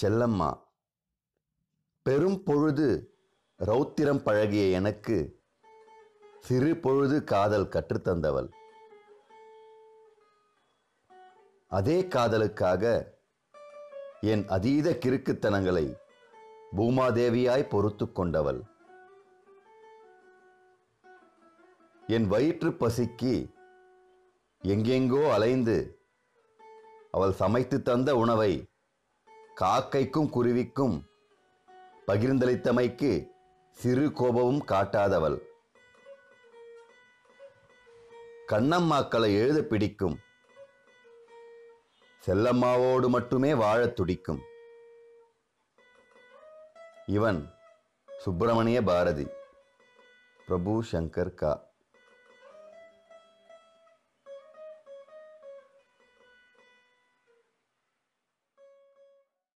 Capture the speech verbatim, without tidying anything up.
செல்லம்மா, பெரும் பொழுது ரௌத்திரம் பழகிய எனக்கு சிறு பொழுது காதல் கற்றுத்தந்தவள். அதே காதலுக்காக என் அதீத கிறுக்குத்தனங்களை பூமாதேவியாய் பொறுத்து கொண்டவள். என் வயிற்று பசிக்கு எங்கெங்கோ அலைந்து அவள் சமைத்து தந்த உணவை காக்கைக்கும் குருவிக்கும் பகிர்ந்தளித்தமைக்கு சிறு கோபமும் காட்டாதவள். கண்ணம்மாக்களை எழுத பிடிக்கும், செல்லம்மாவோடு மட்டுமே வாழத் துடிக்கும் இவன் சுப்பிரமணிய பாரதி. பிரபு சங்கர் கா.